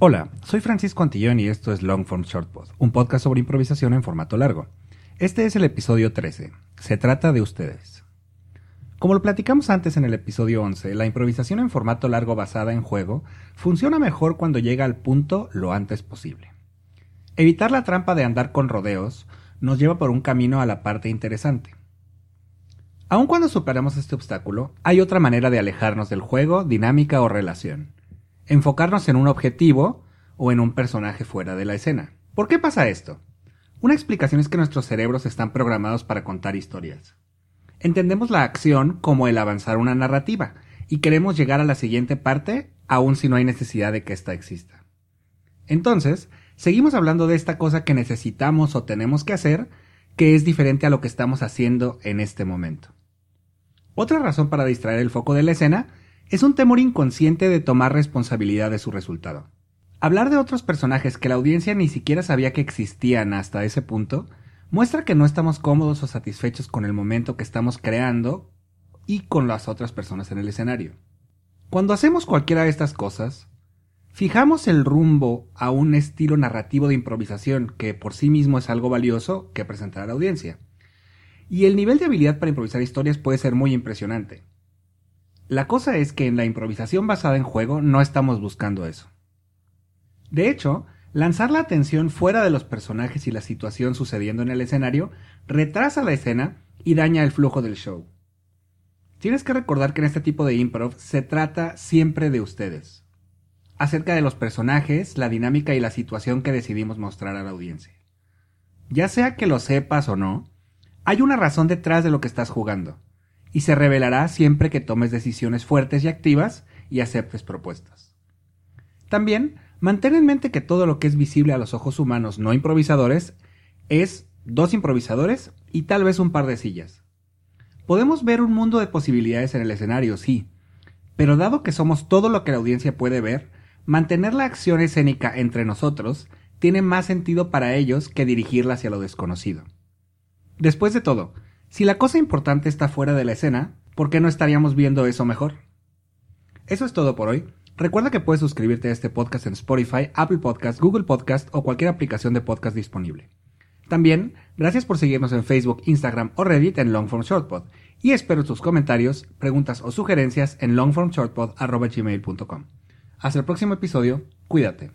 Hola, soy Francisco Antillón y esto es Longform Shortpod, un podcast sobre improvisación en formato largo. Este es el episodio 13. Se trata de ustedes. Como lo platicamos antes en el episodio 11, la improvisación en formato largo basada en juego funciona mejor cuando llega al punto lo antes posible. Evitar la trampa de andar con rodeos nos lleva por un camino a la parte interesante. Aun cuando superamos este obstáculo, hay otra manera de alejarnos del juego, dinámica o relación. Enfocarnos en un objetivo o en un personaje fuera de la escena. ¿Por qué pasa esto? Una explicación es que nuestros cerebros están programados para contar historias. Entendemos la acción como el avanzar una narrativa y queremos llegar a la siguiente parte aun si no hay necesidad de que ésta exista. Entonces, seguimos hablando de esta cosa que necesitamos o tenemos que hacer que es diferente a lo que estamos haciendo en este momento. Otra razón para distraer el foco de la escena es un temor inconsciente de tomar responsabilidad de su resultado. Hablar de otros personajes que la audiencia ni siquiera sabía que existían hasta ese punto muestra que no estamos cómodos o satisfechos con el momento que estamos creando y con las otras personas en el escenario. Cuando hacemos cualquiera de estas cosas, fijamos el rumbo a un estilo narrativo de improvisación que por sí mismo es algo valioso que presentar a la audiencia. Y el nivel de habilidad para improvisar historias puede ser muy impresionante. La cosa es que en la improvisación basada en juego no estamos buscando eso. De hecho, lanzar la atención fuera de los personajes y la situación sucediendo en el escenario retrasa la escena y daña el flujo del show. Tienes que recordar que en este tipo de improv se trata siempre de ustedes, acerca de los personajes, la dinámica y la situación que decidimos mostrar a la audiencia. Ya sea que lo sepas o no, hay una razón detrás de lo que estás jugando. Y se revelará siempre que tomes decisiones fuertes y activas y aceptes propuestas. También, mantén en mente que todo lo que es visible a los ojos humanos no improvisadores es dos improvisadores y tal vez un par de sillas. Podemos ver un mundo de posibilidades en el escenario, sí, pero dado que somos todo lo que la audiencia puede ver, mantener la acción escénica entre nosotros tiene más sentido para ellos que dirigirla hacia lo desconocido. Después de todo, si la cosa importante está fuera de la escena, ¿por qué no estaríamos viendo eso mejor? Eso es todo por hoy. Recuerda que puedes suscribirte a este podcast en Spotify, Apple Podcast, Google Podcast o cualquier aplicación de podcast disponible. También, gracias por seguirnos en Facebook, Instagram o Reddit en Longform Shortpod y espero tus comentarios, preguntas o sugerencias en longformshortpod@gmail.com. Hasta el próximo episodio, cuídate.